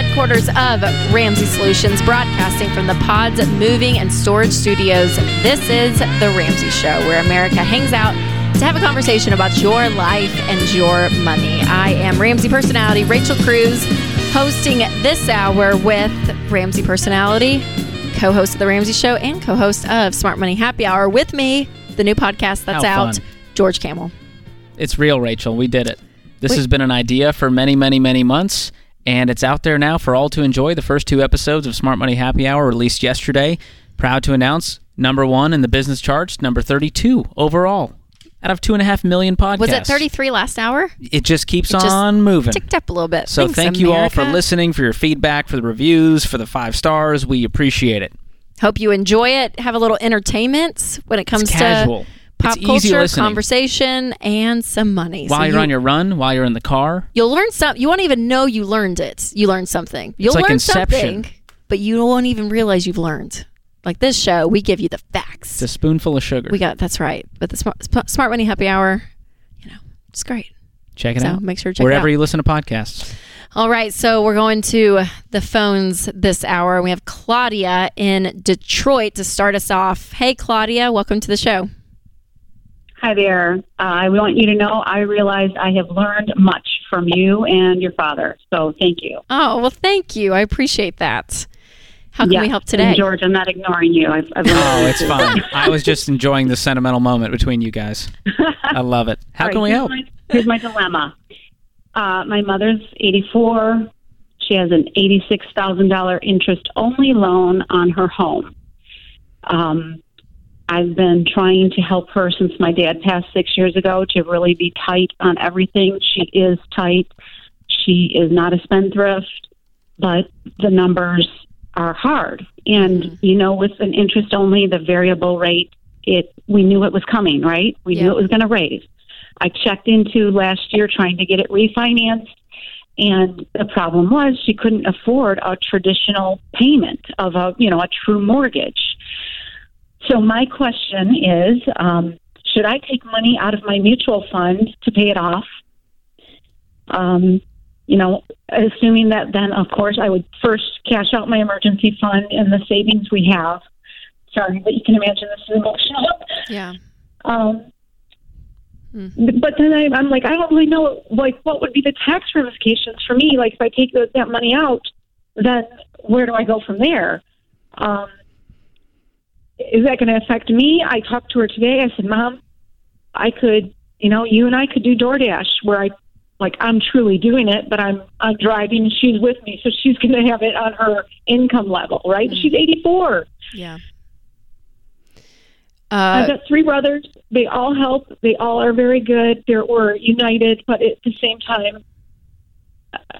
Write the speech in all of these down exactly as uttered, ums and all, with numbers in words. headquarters of Ramsey Solutions, broadcasting from the P O D S Moving and Storage Studios. This is The Ramsey Show, where America hangs out to have a conversation about your life and your money. I am Ramsey personality Rachel Cruze, hosting this hour with Ramsey personality, co-host of The Ramsey Show and co-host of Smart Money Happy Hour. With me, the new podcast that's out, George Kamel. It's real, Rachel. We did it. This Wait. has been an idea for many, many, many months, and it's out there now for all to enjoy. The first two episodes of Smart Money Happy Hour released yesterday. Proud to announce number one in the business charts, number thirty-two overall out of two and a half million podcasts. Was it thirty-three last hour? It just keeps it just on moving. Ticked up a little bit. So Thanks, thank you America. all for listening, for your feedback, for the reviews, for the five stars. We appreciate it. Hope you enjoy it. Have a little entertainment when it comes to pop culture, conversation, and some money. While so you're you, on your run, while you're in the car. You'll learn something. You won't even know you learned it. You learned something. You'll it's like learn Inception. something, but you won't even realize you've learned. Like this show, we give you the facts. It's a spoonful of sugar. We got, that's right. But the Smart, Smart Money Happy Hour, you know, it's great. Check it so out. Make sure to check Wherever it out. you listen to podcasts. All right, so we're going to the phones this hour. We have Claudia in Detroit to start us off. Hey, Claudia, welcome to the show. Hi there. Uh, I want you to know I realize I have learned much from you and your father, so thank you. Oh, well, thank you. I appreciate that. How can yeah. we help today? And George, I'm not ignoring you. I've, I've oh, it's fine. I was just enjoying the sentimental moment between you guys. I love it. How right, can we here's help? My, here's my dilemma. Uh, my mother's eighty-four. She has an eighty-six thousand dollars interest-only loan on her home. Um, I've been trying to help her since my dad passed six years ago to really be tight on everything. She is tight. She is not a spendthrift, but the numbers are hard. And, you know, with an interest only, the variable rate, it we knew it was coming, right? We yeah. knew it was going to raise. I checked into last year trying to get it refinanced, and the problem was she couldn't afford a traditional payment of a, you know, a true mortgage. So my question is, um, should I take money out of my mutual fund to pay it off? Um, you know, assuming that then, of course, I would first cash out my emergency fund and the savings we have. Sorry, but you can imagine this is emotional. Yeah. Um, mm-hmm. But then I, I'm like, I don't really know, like, what would be the tax ramifications for me? Like, if I take the, that money out, then where do I go from there? Um, is that going to affect me? I talked to her today. I said, Mom, I could, you know, you and I could do DoorDash where I, like, I'm truly doing it, but I'm I'm driving and she's with me, so she's going to have it on her income level, right? Mm-hmm. She's eighty-four. Yeah. Uh, I've got three brothers. They all help. They all are very good. They're, we're united, but at the same time,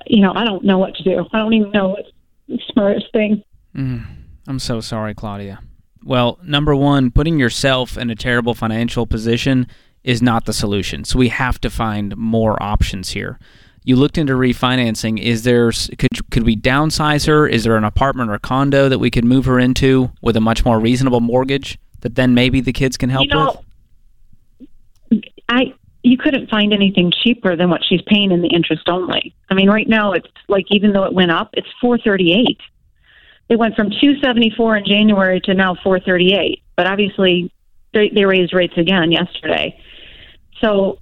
you know, I don't know what to do. I don't even know what's the smartest thing. Mm, I'm so sorry, Claudia. Well, number one, putting yourself in a terrible financial position is not the solution. So we have to find more options here. You looked into refinancing. Is there could could we downsize her? Is there an apartment or a condo that we could move her into with a much more reasonable mortgage that then maybe the kids can help you know, with? I you couldn't find anything cheaper than what she's paying in the interest only. I mean, right now it's like, even though it went up, it's four thirty-eight. It went from two seventy-four in January to now four thirty-eight. But obviously they, they raised rates again yesterday. So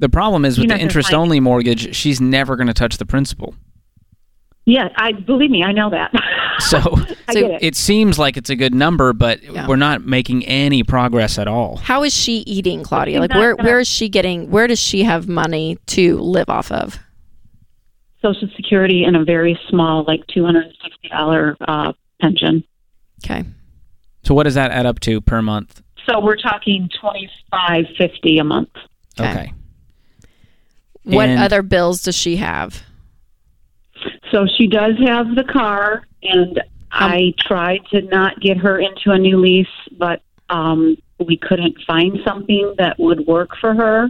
the problem is with the interest-only mortgage, she's never going to touch the principal. Yeah, I believe me, I know that. So, I get it. It seems like it's a good number, but yeah. we're not making any progress at all. How is she eating, Claudia? Like, where where is she getting? Where does she have money to live off of? Social Security and a very small, like two hundred sixty dollars uh, pension. Okay. So what does that add up to per month? So we're talking twenty-five fifty a month. Okay. okay. What and other bills does she have? So she does have the car, and um, I tried to not get her into a new lease, but um, we couldn't find something that would work for her.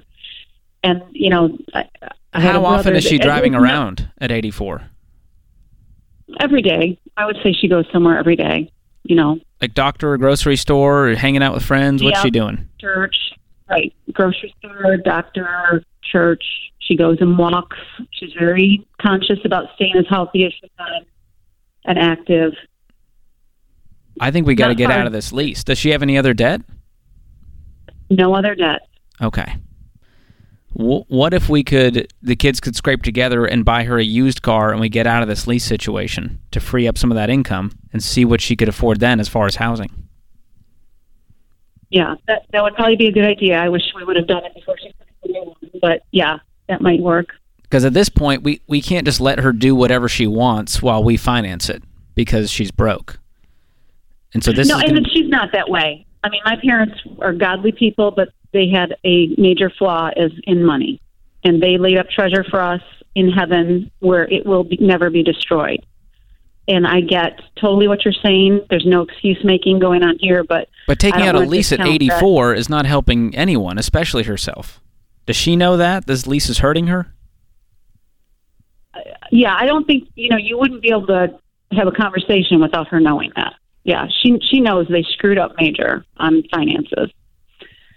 And, you know, I, I how often is she driving every, around at eighty-four? Every day. I would say she goes somewhere every day, you know. Like doctor, or grocery store, or hanging out with friends? What's yeah, she doing? Church. Right. Grocery store, doctor, church. She goes and walks. She's very conscious about staying as healthy as she can and active. I think we got to get hard. out of this lease. Does she have any other debt? No other debt. Okay. W- what if we could, the kids could scrape together and buy her a used car and we get out of this lease situation to free up some of that income and see what she could afford then as far as housing? Yeah, that, that would probably be a good idea. I wish we would have done it before she took the new one, but yeah, that might work. Because at this point, we, we can't just let her do whatever she wants while we finance it because she's broke. And so this no, is and gonna... she's not that way. I mean, my parents are godly people, but they had a major flaw is in money, and they laid up treasure for us in heaven where it will be, never be destroyed. And I get totally what you're saying. There's no excuse making going on here, but but taking out a lease at eighty-four that. is not helping anyone, especially herself. Does she know that this lease is hurting her? Uh, yeah, I don't think you know. You wouldn't be able to have a conversation without her knowing that. Yeah, she she knows they screwed up major on finances.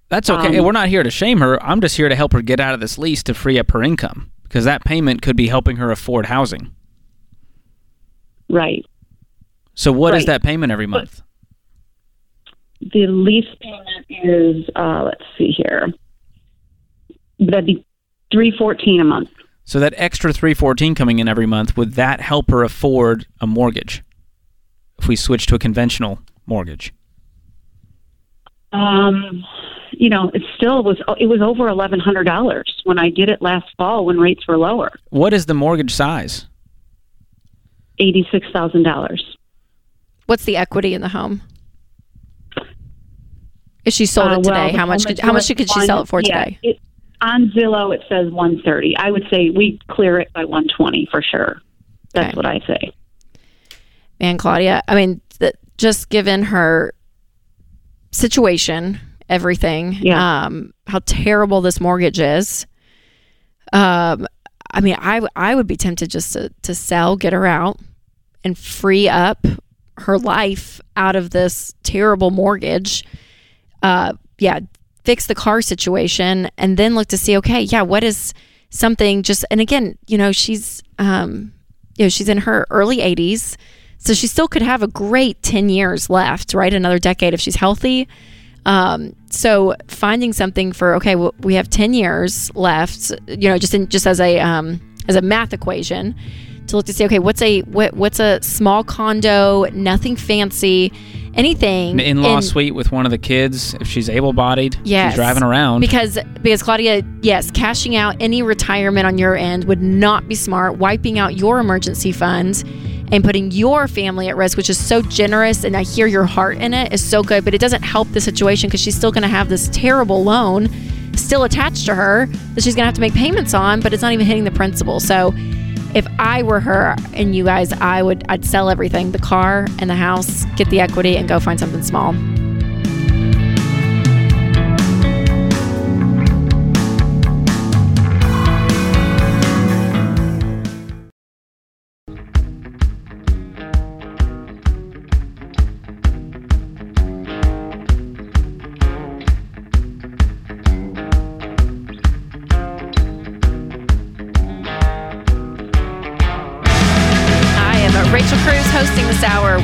That's okay. Um, We're not here to shame her. I'm just here to help her get out of this lease to free up her income because that payment could be helping her afford housing. Right. So what right. is that payment every month? The lease payment is uh, let's see here. That'd be three fourteen a month. So that extra three fourteen coming in every month, would that help her afford a mortgage? If we switch to a conventional mortgage, um, you know, it still was it was over eleven hundred dollars when I did it last fall when rates were lower. What is the mortgage size? Eighty six thousand dollars. What's the equity in the home? If she sold it today, uh, well, how much could how much could she sell it for yeah, today? It, on Zillow, it says one thirty. I would say we clear it by one twenty for sure. That's okay. what I say. Man, Claudia, I mean, th- just given her situation, everything, yeah. um, how terrible this mortgage is. Um, I mean, I, w- I would be tempted just to, to sell, get her out, and free up her life out of this terrible mortgage. Uh, yeah, fix the car situation, and then look to see, okay, yeah, what is something just, and again, you know, she's, um, you know, she's in her early eighties. So she still could have a great ten years left, right? Another decade if she's healthy. Um, so finding something for, okay, well, we have ten years left, you know, just in, just as a um, as a math equation to look to see, okay, what's a what, what's a small condo, nothing fancy, anything. An in-law in, suite with one of the kids, if she's able-bodied, yes, she's driving around. Because, because Claudia, yes, cashing out any retirement on your end would not be smart, wiping out your emergency funds and putting your family at risk, which is so generous, and I hear your heart in it, is so good, but it doesn't help the situation because she's still going to have this terrible loan still attached to her that she's going to have to make payments on, but it's not even hitting the principal. So if I were her and you guys, I would, I'd sell everything, the car and the house, get the equity, and go find something small.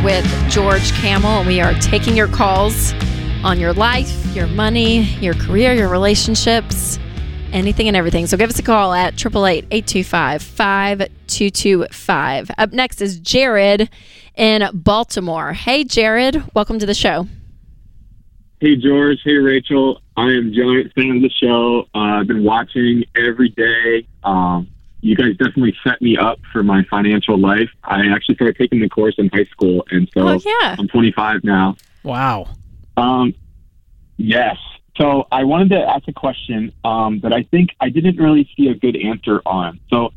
With George Kamel, and we are taking your calls on your life, your money, your career, your relationships, anything and everything. So give us a call at eight eight eight, eight two five, five two two five. Up next is Jared in Baltimore. Hey, Jared, welcome to the show. Hey, George. Hey, Rachel. I am a giant fan of the show. Uh, I've been watching every day. Um, You guys definitely set me up for my financial life. I actually started taking the course in high school, and so oh, yeah. I'm twenty-five now. Wow. Um, yes. So I wanted to ask a question um, that I think I didn't really see a good answer on. So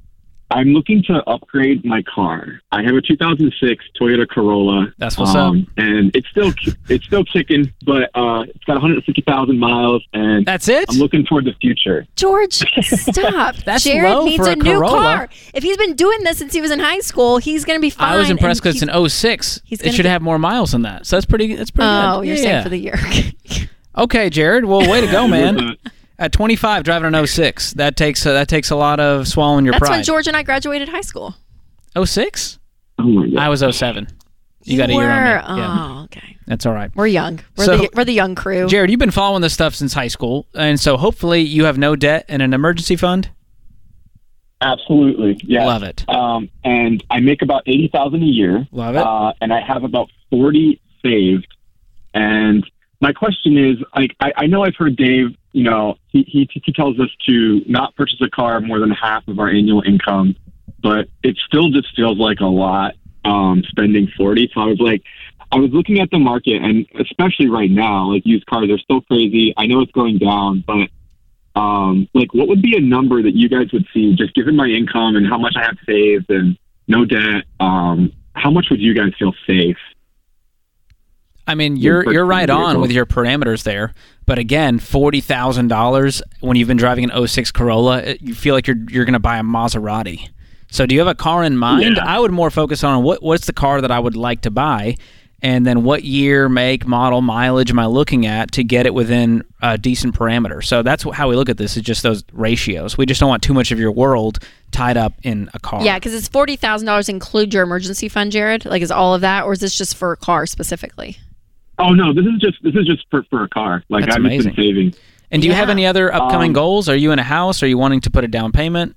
I'm looking to upgrade my car. I have a two thousand six Toyota Corolla. That's what's um, up. And it's still it's still kicking, but uh, it's got one hundred fifty thousand miles, and that's it. I'm looking toward the future. George, stop. That's Jared low needs for a, a new car. If he's been doing this since he was in high school, he's going to be fine. I was impressed because it's an oh six. It should be... have more miles than that. So that's pretty. That's pretty. Oh, good. You're yeah, saying yeah. for the year. Okay, Jared. Well, way to go, man. At twenty-five, driving an oh six. That takes, uh, that takes a lot of swallowing your That's pride. That's when George and I graduated high school. oh six? Oh I was oh seven. You, you got a were, year on me. Yeah. Oh, okay. That's all right. We're young. We're, so, the, we're the young crew. Jared, you've been following this stuff since high school, and so hopefully you have no debt and an emergency fund? Absolutely. Yeah. Love it. Um, and I make about eighty thousand dollars a year. Love it. Uh, and I have about forty saved. And my question is, I, I, I know I've heard Dave, you know, he, he he tells us to not purchase a car more than half of our annual income, but it still just feels like a lot um, spending forty. So I was like, I was looking at the market, and especially right now, like used cars are so crazy. I know it's going down, but um, like what would be a number that you guys would see just given my income and how much I have saved and no debt? Um, how much would you guys feel safe? I mean, you're you're right on with your parameters there, but again, forty thousand dollars when you've been driving an oh six Corolla, it, you feel like you're you're going to buy a Maserati. So, do you have a car in mind? Yeah. I would more focus on what what's the car that I would like to buy, and then what year, make, model, mileage am I looking at to get it within a decent parameter. So that's how we look at this, is just those ratios. We just don't want too much of your world tied up in a car. Yeah, because it's forty thousand dollars include your emergency fund, Jared. Like, is all of that, or is this just for a car specifically? Oh no! This is just this is just for, for a car. Like I've just been saving. And do you yeah. have any other upcoming um, goals? Are you in a house? Are you wanting to put a down payment?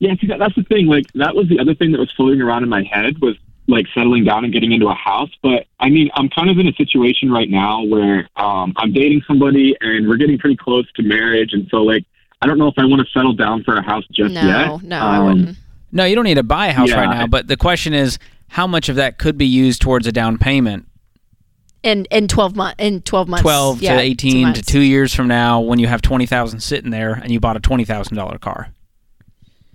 Yeah, see, that, that's the thing. Like that was the other thing that was floating around in my head was like settling down and getting into a house. But I mean, I'm kind of in a situation right now where um, I'm dating somebody and we're getting pretty close to marriage, and so like I don't know if I want to settle down for a house just no, yet. No, um, no, you don't need to buy a house yeah, right now. But the question is, how much of that could be used towards a down payment? In in twelve month in twelve months, twelve yeah, to eighteen two to two years from now, when you have twenty thousand sitting there and you bought a twenty thousand dollar car.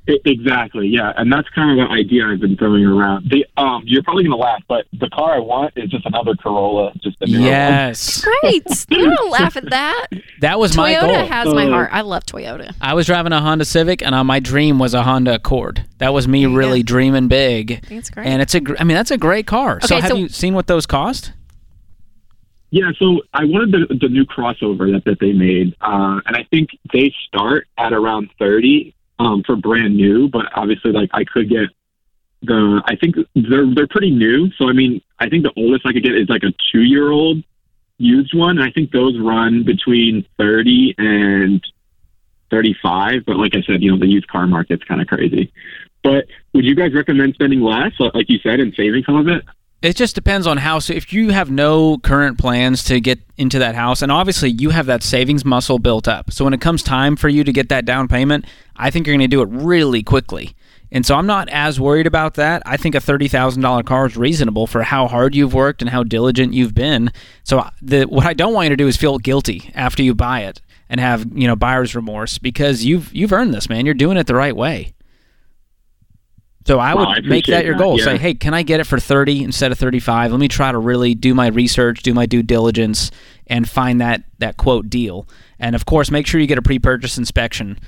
It, exactly, yeah, and that's kind of the idea I've been throwing around. The, um, you're probably gonna laugh, but the car I want is just another Corolla, just a new yes, one. Great. You don't laugh at that. That was Toyota my goal. Toyota has uh, my heart. I love Toyota. I was driving a Honda Civic, and uh, my dream was a Honda Accord. That was me yeah. really dreaming big. I think it's great, and it's a. I mean, that's a great car. Okay, so, have so, you seen what those cost? Yeah, so I wanted the, the new crossover that, that they made, uh, and I think they start at around thirty um, for brand new. But obviously, like I could get the. I think they're they're pretty new, so I mean, I think the oldest I could get is like a two year old used one. And I think those run between thirty and thirty five. But like I said, you know, the used car market's kind of crazy. But would you guys recommend spending less, like you said, and saving some of it? It just depends on how. So if you have no current plans to get into that house, and obviously you have that savings muscle built up. So when it comes time for you to get that down payment, I think you're going to do it really quickly. And so I'm not as worried about that. I think a thirty thousand dollars car is reasonable for how hard you've worked and how diligent you've been. So the, what I don't want you to do is feel guilty after you buy it and have, you know, buyer's remorse, because you've you've earned this, man. You're doing it the right way. So I would wow, I make that your goal. That, yeah. Say, hey, can I get it for thirty instead of thirty-five? Let me try to really do my research, do my due diligence, and find that, that quote deal. And, of course, make sure you get a pre-purchase inspection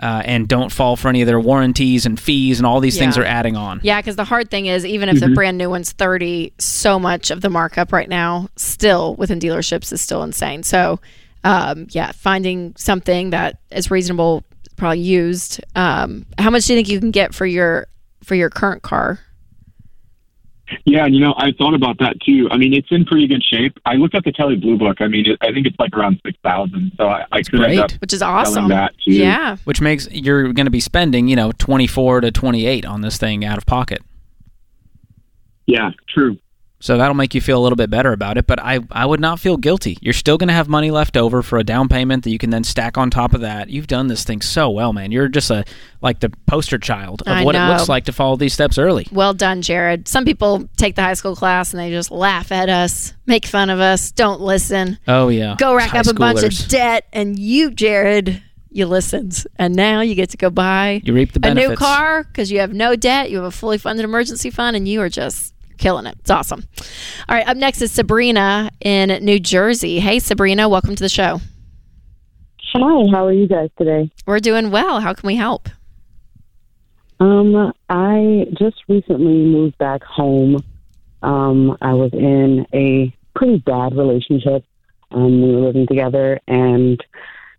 uh, and don't fall for any of their warranties and fees and all these yeah. things are adding on. Yeah, because the hard thing is, even if mm-hmm. the brand new one's thirty, so much of the markup right now still within dealerships is still insane. So, um, yeah, finding something that is reasonable, probably used. Um, how much do you think you can get for your for your current car? Yeah, you know, I thought about that too. I mean, it's in pretty good shape. I looked at the Kelley Blue Book. I mean, it, I think it's like around six thousand. So I, I could great. End up which is awesome. That too. Yeah. Which makes you're going to be spending, you know, twenty-four to twenty-eight on this thing out of pocket. Yeah, true. So that'll make you feel a little bit better about it, but I, I would not feel guilty. You're still going to have money left over for a down payment that you can then stack on top of that. You've done this thing so well, man. You're just a like the poster child of I what know. It looks like to follow these steps early. Well done, Jared. Some people take the high school class and they just laugh at us, make fun of us, don't listen. Oh, yeah. Go rack up a bunch of debt, and you, Jared, you listened. And now you get to go buy you reap the benefits. A new car because you have no debt, you have a fully funded emergency fund, and you are just killing it. It's awesome. All right, up next is Sabrina in New Jersey. Hey, Sabrina, welcome to the show. Hi, how are you guys today? We're doing well. How can we help? Um, I just recently moved back home. Um, I was in a pretty bad relationship Um, we were living together, and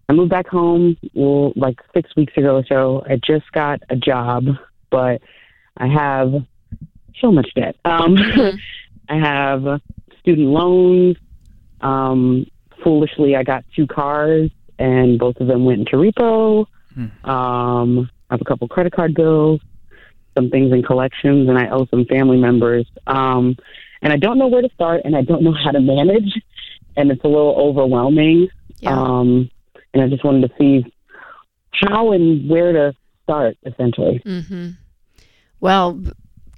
I moved back home well, like six weeks ago or so. I just got a job, but I have so much debt. Um, I have student loans. Um, foolishly, I got two cars, and both of them went into repo. Hmm. Um, I have a couple credit card bills, some things in collections, and I owe some family members. Um, and I don't know where to start, and I don't know how to manage, and it's a little overwhelming. Yeah. Um, and I just wanted to see how and where to start, essentially. Mm-hmm. Well,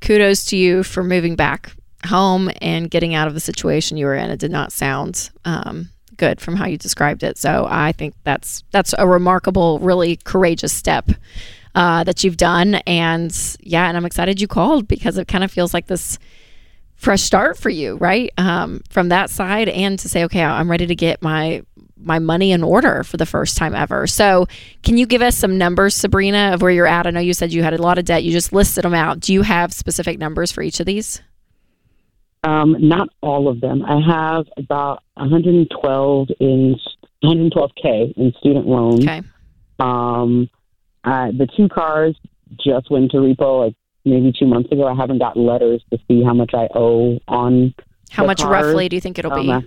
kudos to you for moving back home and getting out of the situation you were in. It did not sound um, good from how you described it. So I think that's that's a remarkable, really courageous step uh, that you've done. And yeah, and I'm excited you called, because it kind of feels like this fresh start for you, right? Um, from that side, and to say, okay, I'm ready to get my my money in order for the first time ever. So can you give us some numbers, Sabrina, of where you're at? I know you said you had a lot of debt. You just listed them out. Do you have specific numbers for each of these? Um, not all of them. I have about one hundred twelve in one hundred twelve K in student loans. Okay. Um, uh, the two cars just went to repo like maybe two months ago. I haven't got letters to see how much I owe on how the much cars. Roughly do you think it'll um, be? Uh,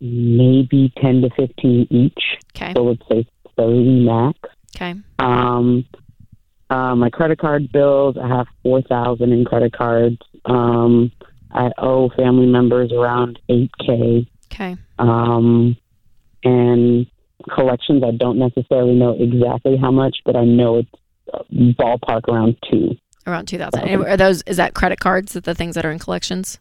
maybe ten to fifteen each. Okay. So let's say thirty max. Okay. Um, uh, my credit card bills, I have four thousand in credit cards. Um, I owe family members around eight K. Okay. Um, and collections, I don't necessarily know exactly how much, but I know it's ballpark around two. Around two thousand. And are those, is that credit cards, that the things that are in collections?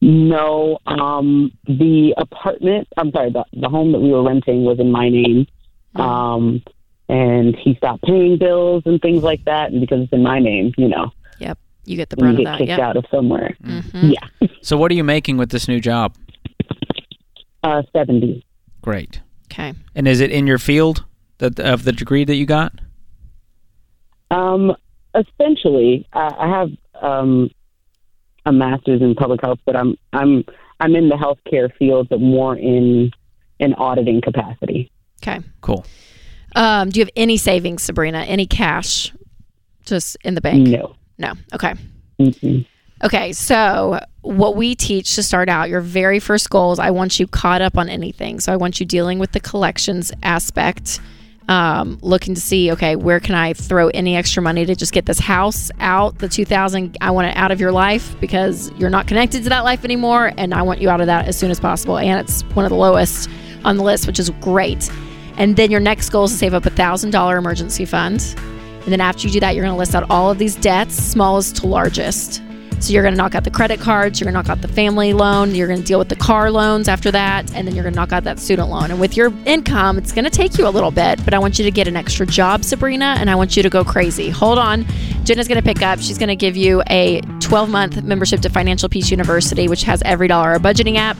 No. Um, the apartment, I'm sorry, the, the home that we were renting was in my name. Mm-hmm. Um, and he stopped paying bills and things like that. And because it's in my name, you know. Yep. You get the brunt of that. Kicked yep. out of somewhere. Mm-hmm. Yeah. So what are you making with this new job? Uh, seventy. Great. Okay. And is it in your field that of the degree that you got? Um, essentially, uh, I have um, a master's in public health, but I'm I'm I'm in the healthcare field, but more in an auditing capacity. Okay. Cool. Um, do you have any savings, Sabrina? Any cash, just in the bank? No. No. Okay. Mm-hmm. Okay. So what we teach to start out, your very first goal is I want you caught up on anything. So I want you dealing with the collections aspect, um, looking to see, okay, where can I throw any extra money to just get this house out, the two thousand, I want it out of your life because you're not connected to that life anymore. And I want you out of that as soon as possible. And it's one of the lowest on the list, which is great. And then your next goal is to save up a thousand dollar emergency fund. And then after you do that, you're going to list out all of these debts, smallest to largest. So you're going to knock out the credit cards, you're going to knock out the family loan, you're going to deal with the car loans after that, and then you're going to knock out that student loan. And with your income, it's going to take you a little bit, but I want you to get an extra job, Sabrina, and I want you to go crazy. Hold on. Jenna's going to pick up. She's going to give you a twelve-month membership to Financial Peace University, which has Every Dollar, a budgeting app,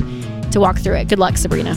to walk through it. Good luck, Sabrina.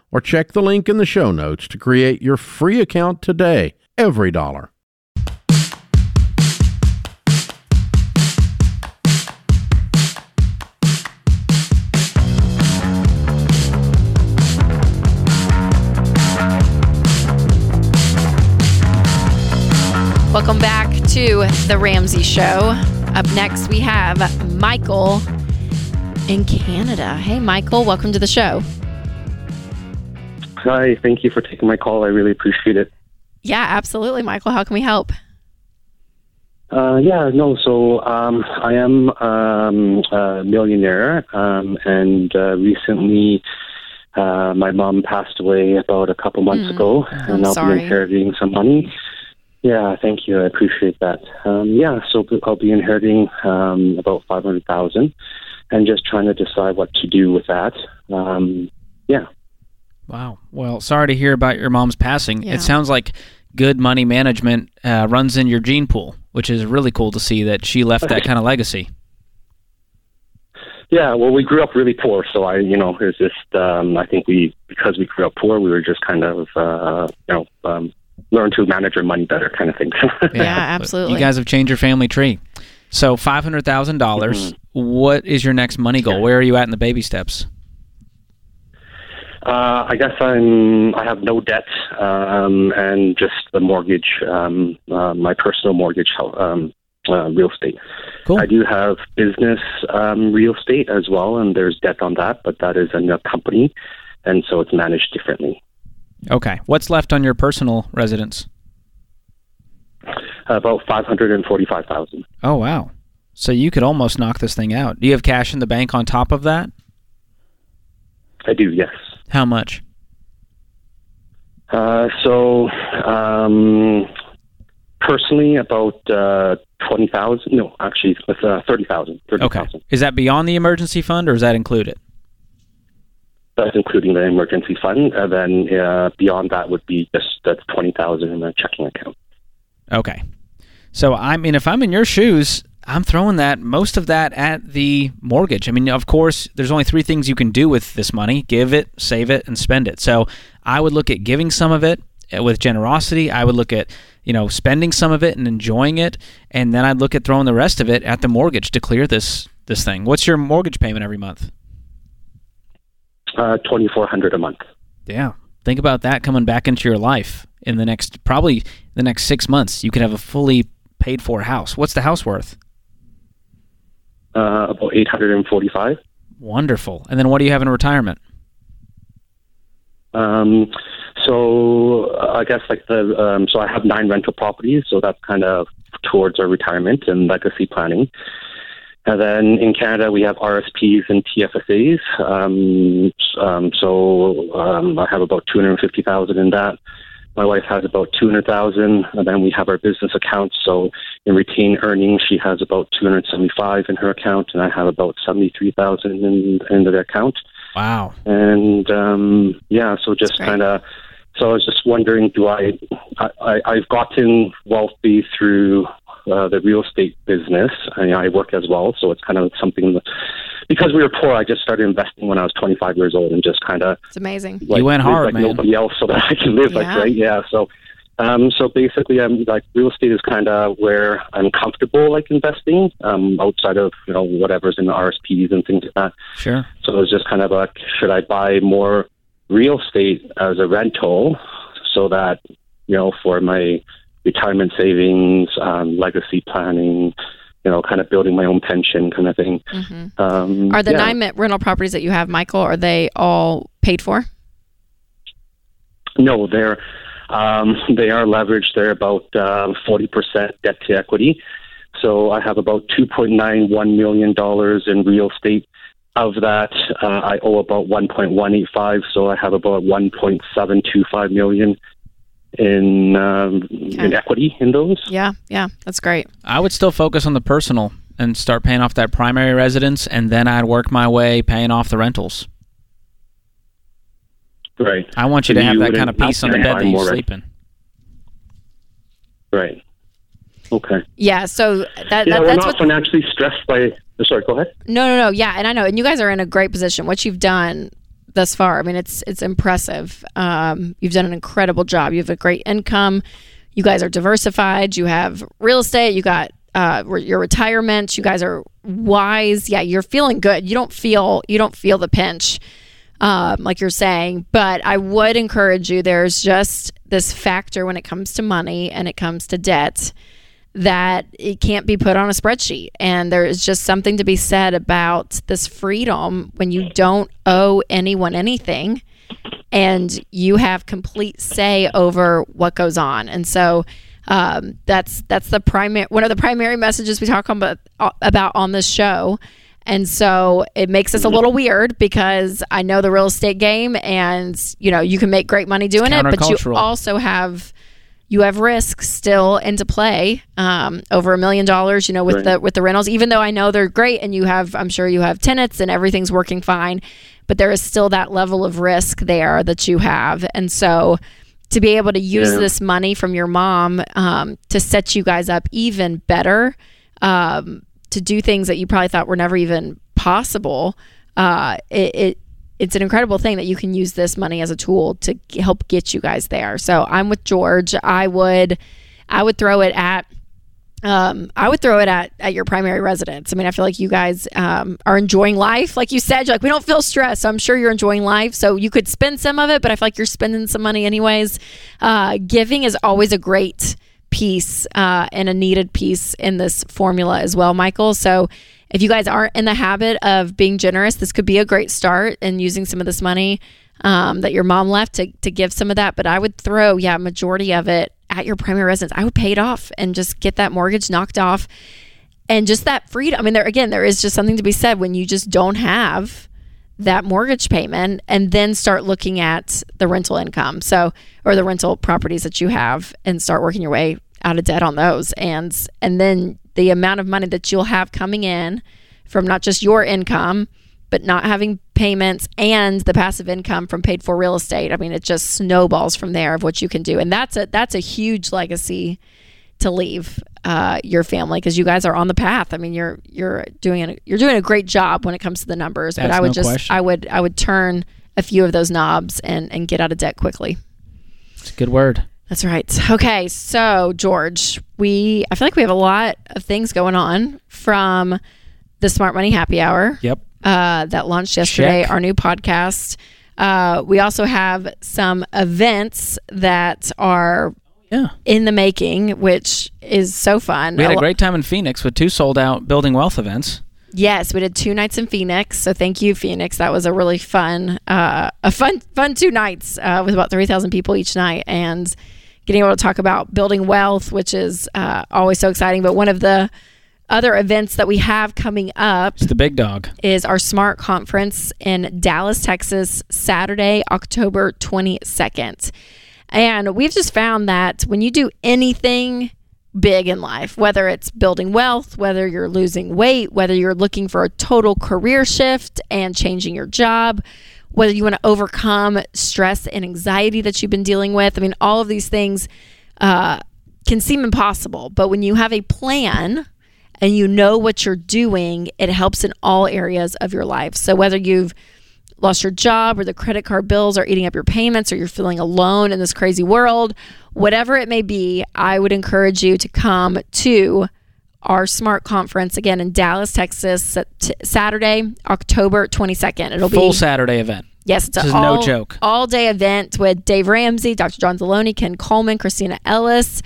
or check the link in the show notes to create your free account today. Every Dollar. Welcome back to The Ramsey Show. Up next, we have Michael in Canada. Hey, Michael, welcome to the show. Hi, thank you for taking my call. I really appreciate it. Yeah, absolutely, Michael. How can we help? Uh, yeah, no, so um, I am um, a millionaire, um, and uh, recently uh, my mom passed away about a couple months mm, ago, and I'm I'll sorry. be inheriting some money. Yeah, thank you. I appreciate that. Um, yeah, so I'll be inheriting um, about five hundred thousand dollars and just trying to decide what to do with that. Um, yeah. Wow. Well, sorry to hear about your mom's passing. Yeah. It sounds like good money management uh, runs in your gene pool, which is really cool to see that she left that kind of legacy. Yeah, well, we grew up really poor, so I, you know, it's just, um, I think we, because we grew up poor, we were just kind of, uh, you know, um, learn to manage your money better kind of thing. Yeah, absolutely. You guys have changed your family tree. So five hundred thousand dollars, mm-hmm. What is your next money goal? Where are you at in the baby steps? Uh, I guess I'm, I have no debt, um, and just the mortgage, um, uh, my personal mortgage, um, uh, real estate. Cool. I do have business, um, real estate as well. And there's debt on that, but that is in a company. And so it's managed differently. Okay. What's left on your personal residence? About five hundred forty-five thousand dollars. Oh, wow. So you could almost knock this thing out. Do you have cash in the bank on top of that? I do. Yes. How much? Uh, so, um, personally, about uh, twenty thousand. No, actually, with uh, thirty thousand. Okay. zero zero zero. Is that beyond the emergency fund, or is that included? That's including the emergency fund, and then uh, beyond that would be just that's twenty thousand in a checking account. Okay. So, I mean, if I'm in your shoes, I'm throwing that most of that at the mortgage. I mean, of course, there's only three things you can do with this money: give it, save it, and spend it. So I would look at giving some of it with generosity. I would look at, you know, spending some of it and enjoying it, and then I'd look at throwing the rest of it at the mortgage to clear this this thing. What's your mortgage payment every month? Uh, twenty-four hundred dollars a month. Yeah. Think about that coming back into your life in the next probably the next six months. You could have a fully paid for house. What's the house worth? Uh, about eight hundred forty-five. Wonderful. And then what do you have in retirement? Um, so I guess like the, um, so I have nine rental properties. So that's kind of towards our retirement and legacy planning. And then in Canada, we have R S Ps and T F S As. Um, um, so, um, I have about two hundred fifty thousand in that. My wife has about two hundred thousand, and then we have our business accounts. So in retained earnings, she has about two hundred seventy-five in her account, and I have about seventy-three thousand in, in the account. Wow. And, um, yeah, so just kind of, so I was just wondering, do I, I, I I've gotten wealthy through uh, the real estate business. I, I work as well. So it's kind of something that, because we were poor, I just started investing when I was twenty-five years old and just kind of... It's amazing. Like, you went hard, like man. Nobody else so that I can live, yeah. like, right? Yeah, so um, so basically, I'm like, real estate is kind of where I'm comfortable, like, investing um, outside of, you know, whatever's in the R S Ps and things like that. Sure. So it was just kind of like, should I buy more real estate as a rental so that, you know, for my retirement savings, um, legacy planning... You know, kind of building my own pension kind of thing. Mm-hmm. Um, are the yeah. nine rental properties that you have, Michael, are they all paid for? No, they're um, they are leveraged. They're about uh, forty percent debt to equity. So I have about two point nine one million dollars in real estate. Of that, uh, I owe about one point one eight five. So I have about one point seven two five million. In um, okay. in equity in those. Yeah, yeah, that's great. I would still focus on the personal and start paying off that primary residence, and then I'd work my way paying off the rentals. Right. I want you so to have you that kind of peace on the bed that you're sleeping. Right. Okay. Yeah, so that, yeah, that, we're that's not what... financially stressed by... Sorry, go ahead. No, no, no, yeah, and I know, and you guys are in a great position. What you've done... thus far, I mean, it's it's impressive. Um, you've done an incredible job. You have a great income. You guys are diversified. You have real estate. You got uh, re- your retirement. You guys are wise. Yeah, you're feeling good. You don't feel you don't feel the pinch, um, like you're saying. But I would encourage you. There's just this factor when it comes to money and it comes to debt that it can't be put on a spreadsheet. And there is just something to be said about this freedom when you don't owe anyone anything and you have complete say over what goes on. And so um, that's that's the primary one of the primary messages we talk about, about on this show. And so it makes us a little weird because I know the real estate game and, you know, you can make great money doing it, but you also have... you have risk still into play, um, over a million dollars, you know, with right. the with the rentals, even though I know they're great and you have, I'm sure you have tenants and everything's working fine, but there is still that level of risk there that you have. And so to be able to use yeah. this money from your mom um, to set you guys up even better, um, to do things that you probably thought were never even possible, uh, it, it it's an incredible thing that you can use this money as a tool to g- help get you guys there. So I'm with George. I would, I would throw it at, um, I would throw it at, at your primary residence. I mean, I feel like you guys um, are enjoying life. Like you said, you're like, we don't feel stressed. So I'm sure you're enjoying life. So you could spend some of it, but I feel like you're spending some money anyways. Uh, giving is always a great piece uh, and a needed piece in this formula as well, Michael. So if you guys aren't in the habit of being generous, this could be a great start in using some of this money um, that your mom left to, to give some of that. But I would throw, yeah, majority of it at your primary residence. I would pay it off and just get that mortgage knocked off. And just that freedom. I mean, there again, there is just something to be said when you just don't have that mortgage payment and then start looking at the rental income. So, or the rental properties that you have and start working your way out of debt on those. And, and then the amount of money that you'll have coming in from not just your income, but not having payments and the passive income from paid for real estate. I mean, it just snowballs from there of what you can do. And that's a, that's a huge legacy to leave uh, your family, because you guys are on the path. I mean, you're, you're doing, a, you're doing a great job when it comes to the numbers, that's but I would no just, question. I would, I would turn a few of those knobs and, and get out of debt quickly. It's a good word. That's right. Okay. So George, we, I feel like we have a lot of things going on from the Smart Money Happy Hour. Yep. Uh, that launched yesterday, Check. Our new podcast. Uh, we also have some events that are yeah. in the making, which is so fun. We had a great time in Phoenix with two sold out Building Wealth events. Yes, we did two nights in Phoenix. So thank you, Phoenix. That was a really fun, uh, a fun, fun two nights uh, with about three thousand people each night. And getting able to talk about building wealth, which is uh, always so exciting. But one of the other events that we have coming up, it's the big dog, is our SMART conference in Dallas, Texas, Saturday, October twenty-second. And we've just found that when you do anything big in life, whether it's building wealth, whether you're losing weight, whether you're looking for a total career shift and changing your job, whether you want to overcome stress and anxiety that you've been dealing with. I mean, all of these things uh, can seem impossible, but when you have a plan and you know what you're doing, it helps in all areas of your life. So whether you've lost your job or the credit card bills are eating up your payments or you're feeling alone in this crazy world, whatever it may be, I would encourage you to come to our SMART conference, again, in Dallas, Texas, Saturday, October twenty-second. It'll be full Saturday event. Yes, it's an all, no joke. all-day event with Dave Ramsey, Doctor John Deloney, Ken Coleman, Christina Ellis,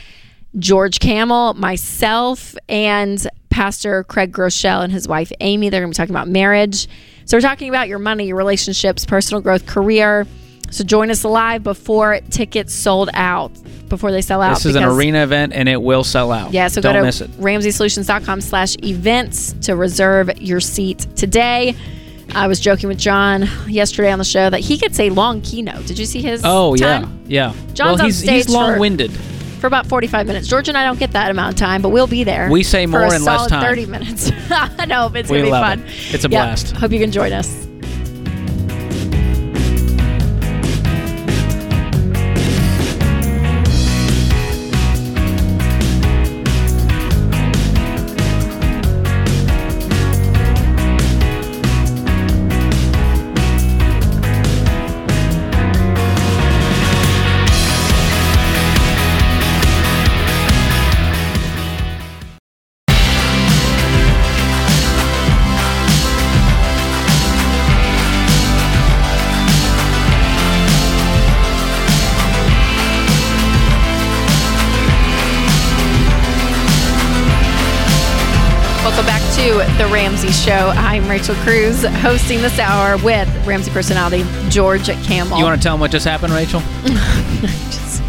George Kamel, myself, and Pastor Craig Groeschel and his wife, Amy. They're going to be talking about marriage. So we're talking about your money, your relationships, personal growth, career. So join us live before tickets sold out, before they sell out. This is an arena event and it will sell out. Yeah, so go to ramsey solutions dot com slash events to reserve your seat today. I was joking with John yesterday on the show that he gets a long keynote. Did you see his Oh, time? yeah. yeah. John's well, he's, on stage he's long-winded. For, for about forty-five minutes. George and I don't get that amount of time, but we'll be there. We say more in less time. thirty minutes. I know, but it's going to be fun. It. It's a yeah, blast. Hope you can join us. The Ramsey Show. I'm Rachel Cruze, hosting this hour with Ramsey personality George Kamel. You want to tell them what just happened, Rachel? just,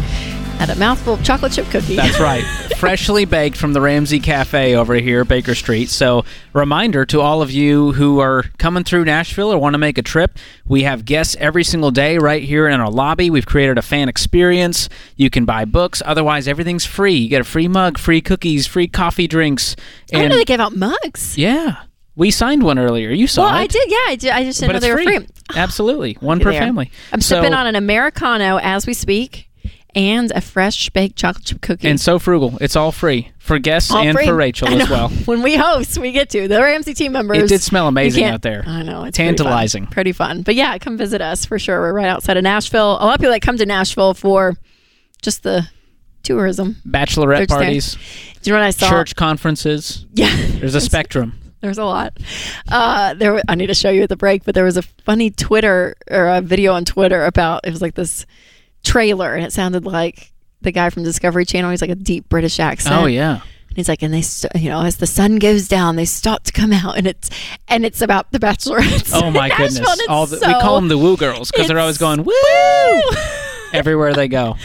and a mouthful of chocolate chip cookie. That's right. Freshly baked from the Ramsey Cafe over here, Baker Street. So, reminder to all of you who are coming through Nashville or want to make a trip, we have guests every single day right here in our lobby. We've created a fan experience. You can buy books. Otherwise, everything's free. You get a free mug, free cookies, free coffee drinks. And I didn't know they gave out mugs. Yeah. We signed one earlier. You saw well, it. Well, I did. Yeah, I did. I just didn't but know they free. were free. Absolutely. One per there. family. I'm so, sipping on an Americano as we speak and a fresh baked chocolate chip cookie. And so frugal. It's all free for guests all and free. for Rachel as well. When we host, we get to. The Ramsey team members. It did smell amazing out there. I know. It's tantalizing. Pretty fun. pretty fun. But yeah, come visit us for sure. We're right outside of Nashville. A lot of people that come to Nashville for just the tourism. Bachelorette Church parties. There. Do you know what I saw? Church conferences. Yeah. There's a spectrum. There's a lot. Uh, there, w- I need to show you at the break, but there was a funny Twitter or a video on Twitter about, it was like this trailer and it sounded like the guy from Discovery Channel. He's like a deep British accent. Oh, yeah. And he's like, and they, st- you know, as the sun goes down, they start to come out and it's, and it's about the bachelorettes. Oh my goodness. All the, so, we call them the woo girls because they're always going, woo, woo! everywhere they go.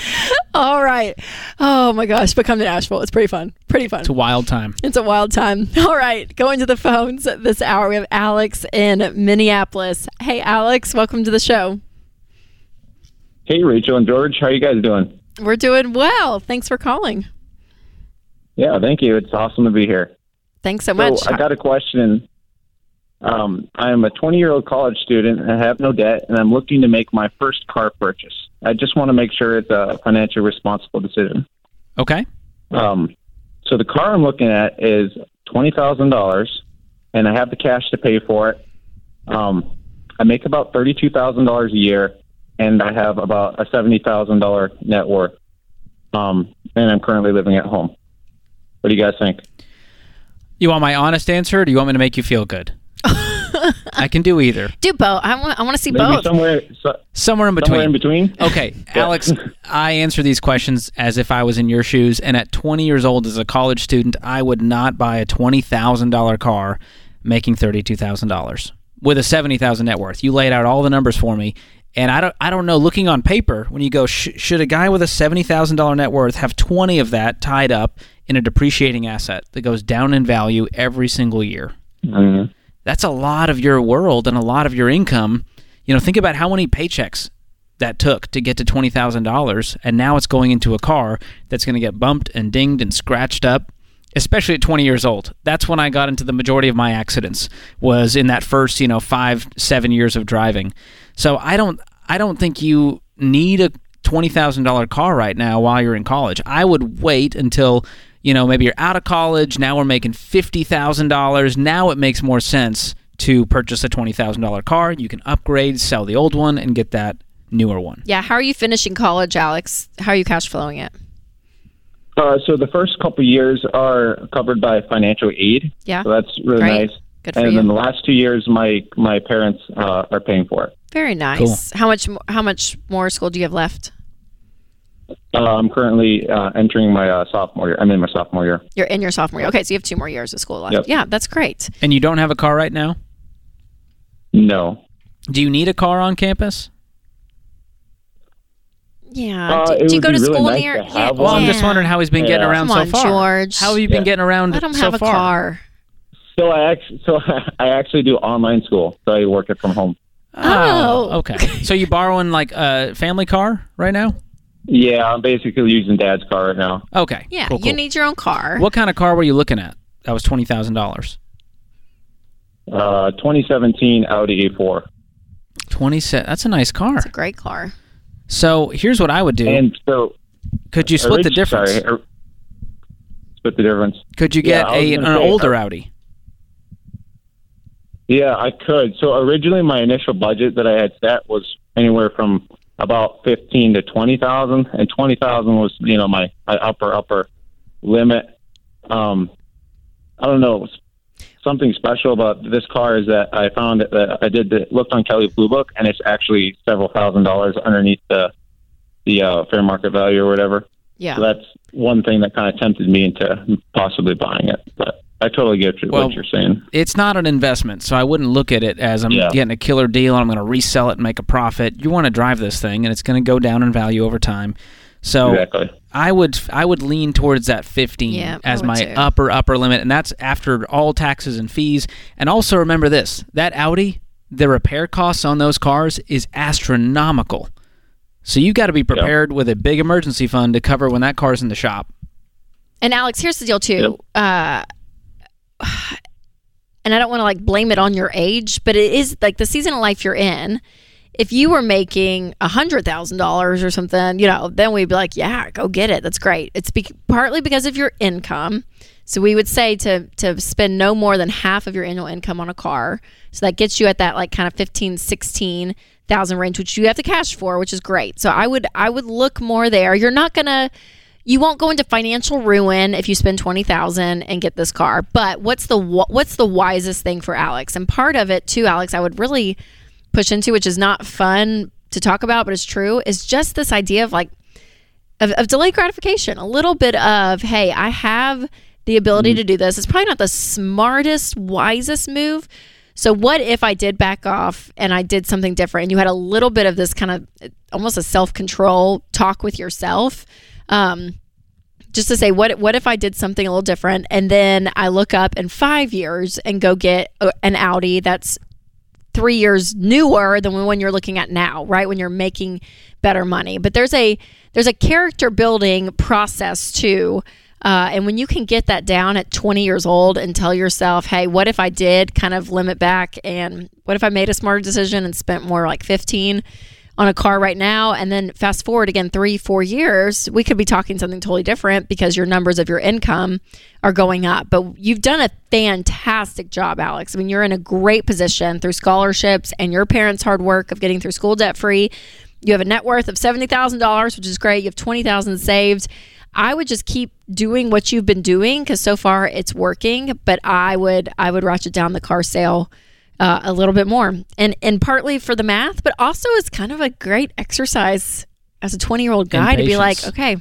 All right. Oh my gosh. But come to Nashville. It's pretty fun. Pretty fun. It's a wild time. It's a wild time. All right. Going to the phones this hour. We have Alex in Minneapolis. Hey, Alex, welcome to the show. Hey, Rachel and George. How are you guys doing? We're doing well. Thanks for calling. Yeah, thank you. It's awesome to be here. Thanks so much. So I got a question. Um, I'm a twenty-year-old college student, and I have no debt, and I'm looking to make my first car purchase. I just want to make sure it's a financially responsible decision. Okay. Um, so the car I'm looking at is twenty thousand dollars, and I have the cash to pay for it. Um, I make about thirty-two thousand dollars a year, and I have about a seventy thousand dollars net worth, um, and I'm currently living at home. What do you guys think? You want my honest answer, or do you want me to make you feel good? I can do either. Do both. I want. I want to see Maybe both. Somewhere, so, somewhere in between. Somewhere in between. Okay, yeah. Alex. I answer these questions as if I was in your shoes. And at twenty years old, as a college student, I would not buy a twenty thousand dollar car, making thirty two thousand dollars with a seventy thousand net worth. You laid out all the numbers for me, and I don't. I don't know. Looking on paper, when you go, sh- should a guy with a seventy thousand dollar net worth have twenty of that tied up in a depreciating asset that goes down in value every single year? Mm-hmm. That's a lot of your world and a lot of your income. You know, think about how many paychecks that took to get to twenty thousand dollars, and now it's going into a car that's going to get bumped and dinged and scratched up, especially at twenty years old. That's when I got into the majority of my accidents, was in that first, you know, five, seven years of driving. So I don't, I don't think you need a twenty thousand dollars car right now while you're in college. I would wait until... You know, maybe you're out of college, now we're making fifty thousand dollars. Now it makes more sense to purchase a twenty thousand dollars car. You can upgrade, sell the old one, and get that newer one. Yeah. How are you finishing college, Alex? How are you cash flowing it? Uh, so the first couple years are covered by financial aid. Yeah. So that's really right. nice. Good for and you. Then the last two years, my, my parents uh, are paying for it. Very nice. Cool. How much, how much more school do you have left? Uh, I'm currently uh, entering my uh, sophomore year. I'm in my sophomore year. You're in your sophomore year. Okay, so you have two more years of school left. Yep. Yeah, that's great. And you don't have a car right now? No. Do you need a car on campus? Yeah. Uh, do, do you go to really school nice near? To yeah. Well, I'm yeah. just wondering how he's been yeah. getting around Come on, so far. George. How have you been yeah. getting around so far? I don't have so a far? car. So I, actually, so I actually do online school, so I work it from home. Oh. oh. Okay. So you borrowing like a family car right now? Yeah, I'm basically using Dad's car right now. Okay. Yeah, cool, cool. You need your own car. What kind of car were you looking at? That was twenty thousand dollars. Uh, twenty seventeen Audi A four. twenty That's a nice car. It's a great car. So here's what I would do. And so, could you split the difference? Sorry, split the difference. Could you get yeah, a, an say, older uh, Audi? Yeah, I could. So originally, my initial budget that I had set was anywhere from about fifteen to twenty thousand, and twenty thousand was, you know, my, my upper upper limit. Um, I don't know, something special about this car is that I found that I did the, looked on Kelley Blue Book, and it's actually several thousand dollars underneath the the uh, fair market value or whatever. Yeah, so that's one thing that kind of tempted me into possibly buying it, but. I totally get you, well, what you're saying. It's not an investment, so I wouldn't look at it as I'm yeah. getting a killer deal and I'm going to resell it and make a profit. You want to drive this thing, and it's going to go down in value over time. So exactly. I would I would lean towards that fifteen yeah, as my too. upper upper limit, and that's after all taxes and fees. And also remember this, that Audi, the repair costs on those cars is astronomical. So you've got to be prepared yep. with a big emergency fund to cover when that car's in the shop. And Alex, here's the deal too. Yep. Uh, and I don't want to like blame it on your age, but it is like the season of life you're in. If you were making one hundred thousand dollars or something, you know, then we'd be like, yeah, go get it. That's great. It's be- partly because of your income. So we would say to to spend no more than half of your annual income on a car. So that gets you at that like kind of fifteen, sixteen thousand range, which you have to cash for, which is great. So I would I would look more there. You're not going to, you won't go into financial ruin if you spend twenty thousand dollars and get this car. But what's the what's the wisest thing for Alex? And part of it too, Alex, I would really push into, which is not fun to talk about, but it's true, is just this idea of like of, of delayed gratification, a little bit of, hey, I have the ability to do this. It's probably not the smartest, wisest move. So what if I did back off and I did something different, and you had a little bit of this kind of almost a self-control talk with yourself, um, just to say, what what if I did something a little different, and then I look up in five years and go get an Audi that's three years newer than the one you're looking at now, right? When you're making better money. But there's a there's a character building process too. Uh, and when you can get that down at twenty years old and tell yourself, hey, what if I did kind of limit back, and what if I made a smarter decision and spent more like fifteen on a car right now? And then fast forward again, three, four years, we could be talking something totally different because your numbers of your income are going up. But you've done a fantastic job, Alex. I mean, you're in a great position through scholarships and your parents' hard work of getting through school debt free. You have a net worth of seventy thousand dollars, which is great. You have twenty thousand dollars saved. I would just keep doing what you've been doing because so far it's working, but I would I would ratchet down the car sale uh, a little bit more. And and partly for the math, but also it's kind of a great exercise as a twenty-year-old guy to be like, okay,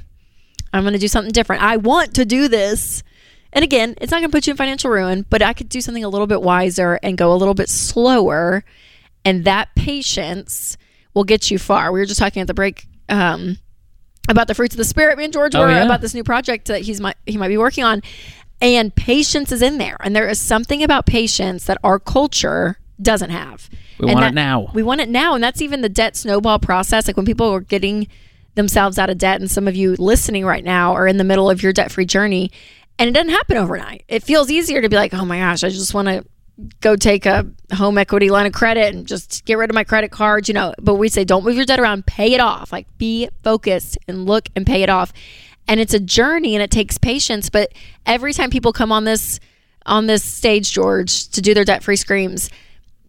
I'm going to do something different. I want to do this. And again, it's not going to put you in financial ruin, but I could do something a little bit wiser and go a little bit slower, and that patience will get you far. We were just talking at the break um about the fruits of the spirit, me and George were oh, yeah. about this new project that he's might, he might be working on, and patience is in there, and there is something about patience that our culture doesn't have. We and want that, it now. We want it now, and that's even the debt snowball process. Like when people are getting themselves out of debt, and some of you listening right now are in the middle of your debt-free journey, and it doesn't happen overnight. It feels easier to be like, oh my gosh, I just want to go take a home equity line of credit and just get rid of my credit cards, you know. But we say, don't move your debt around, pay it off. Like be focused and look and pay it off. And it's a journey and it takes patience. But every time people come on this on this stage, George, to do their debt-free screams,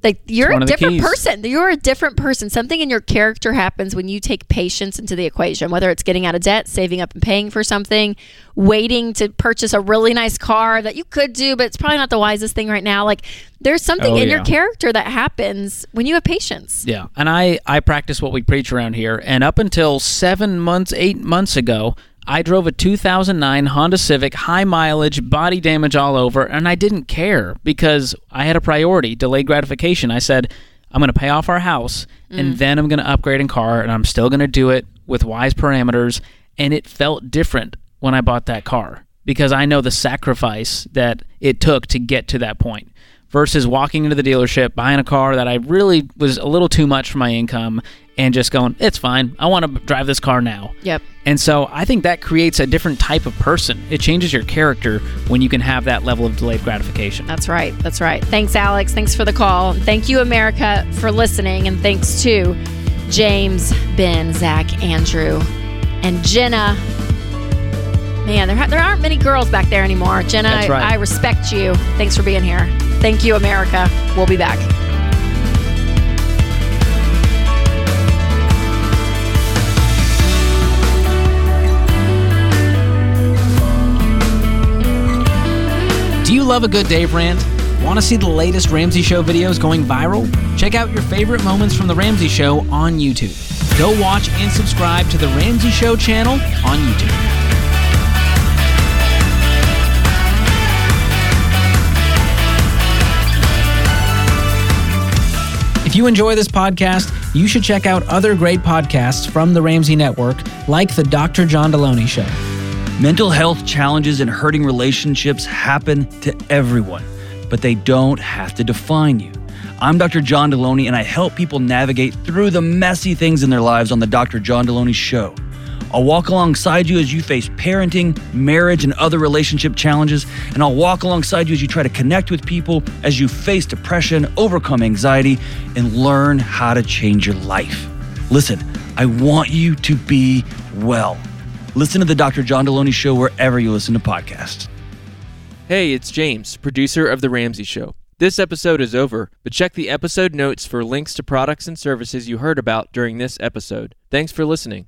like you're a different person. You're a different person. Something in your character happens when you take patience into the equation, whether it's getting out of debt, saving up and paying for something, waiting to purchase a really nice car that you could do, but it's probably not the wisest thing right now. Like there's something oh, in yeah. your character that happens when you have patience. Yeah. And I, I practice what we preach around here. And up until seven months, eight months ago, I drove a two thousand nine Honda Civic, high mileage, body damage all over, and I didn't care because I had a priority, delayed gratification. I said, I'm going to pay off our house, mm. and then I'm going to upgrade a car, and I'm still going to do it with wise parameters. And it felt different when I bought that car because I know the sacrifice that it took to get to that point versus walking into the dealership, buying a car that I really was a little too much for my income, and just going, it's fine. I want to drive this car now. Yep. And so I think that creates a different type of person. It changes your character when you can have that level of delayed gratification. That's right. That's right. Thanks, Alex. Thanks for the call. Thank you, America, for listening. And thanks to James, Ben, Zach, Andrew, and Jenna. Man, there, ha- there aren't many girls back there anymore. Jenna, right. I-, I respect you. Thanks for being here. Thank you, America. We'll be back. Do you love a good Dave rant? Want to see the latest Ramsey Show videos going viral? Check out your favorite moments from The Ramsey Show on YouTube. Go watch and subscribe to The Ramsey Show channel on YouTube. If you enjoy this podcast, you should check out other great podcasts from the Ramsey Network, like the Doctor John Deloney Show. Mental health challenges and hurting relationships happen to everyone, but they don't have to define you. I'm Doctor John Deloney, and I help people navigate through the messy things in their lives on the Doctor John Deloney Show. I'll walk alongside you as you face parenting, marriage, and other relationship challenges, and I'll walk alongside you as you try to connect with people, as you face depression, overcome anxiety, and learn how to change your life. Listen, I want you to be well. Listen to the Doctor John Deloney Show wherever you listen to podcasts. Hey, it's James, producer of The Ramsey Show. This episode is over, but check the episode notes for links to products and services you heard about during this episode. Thanks for listening.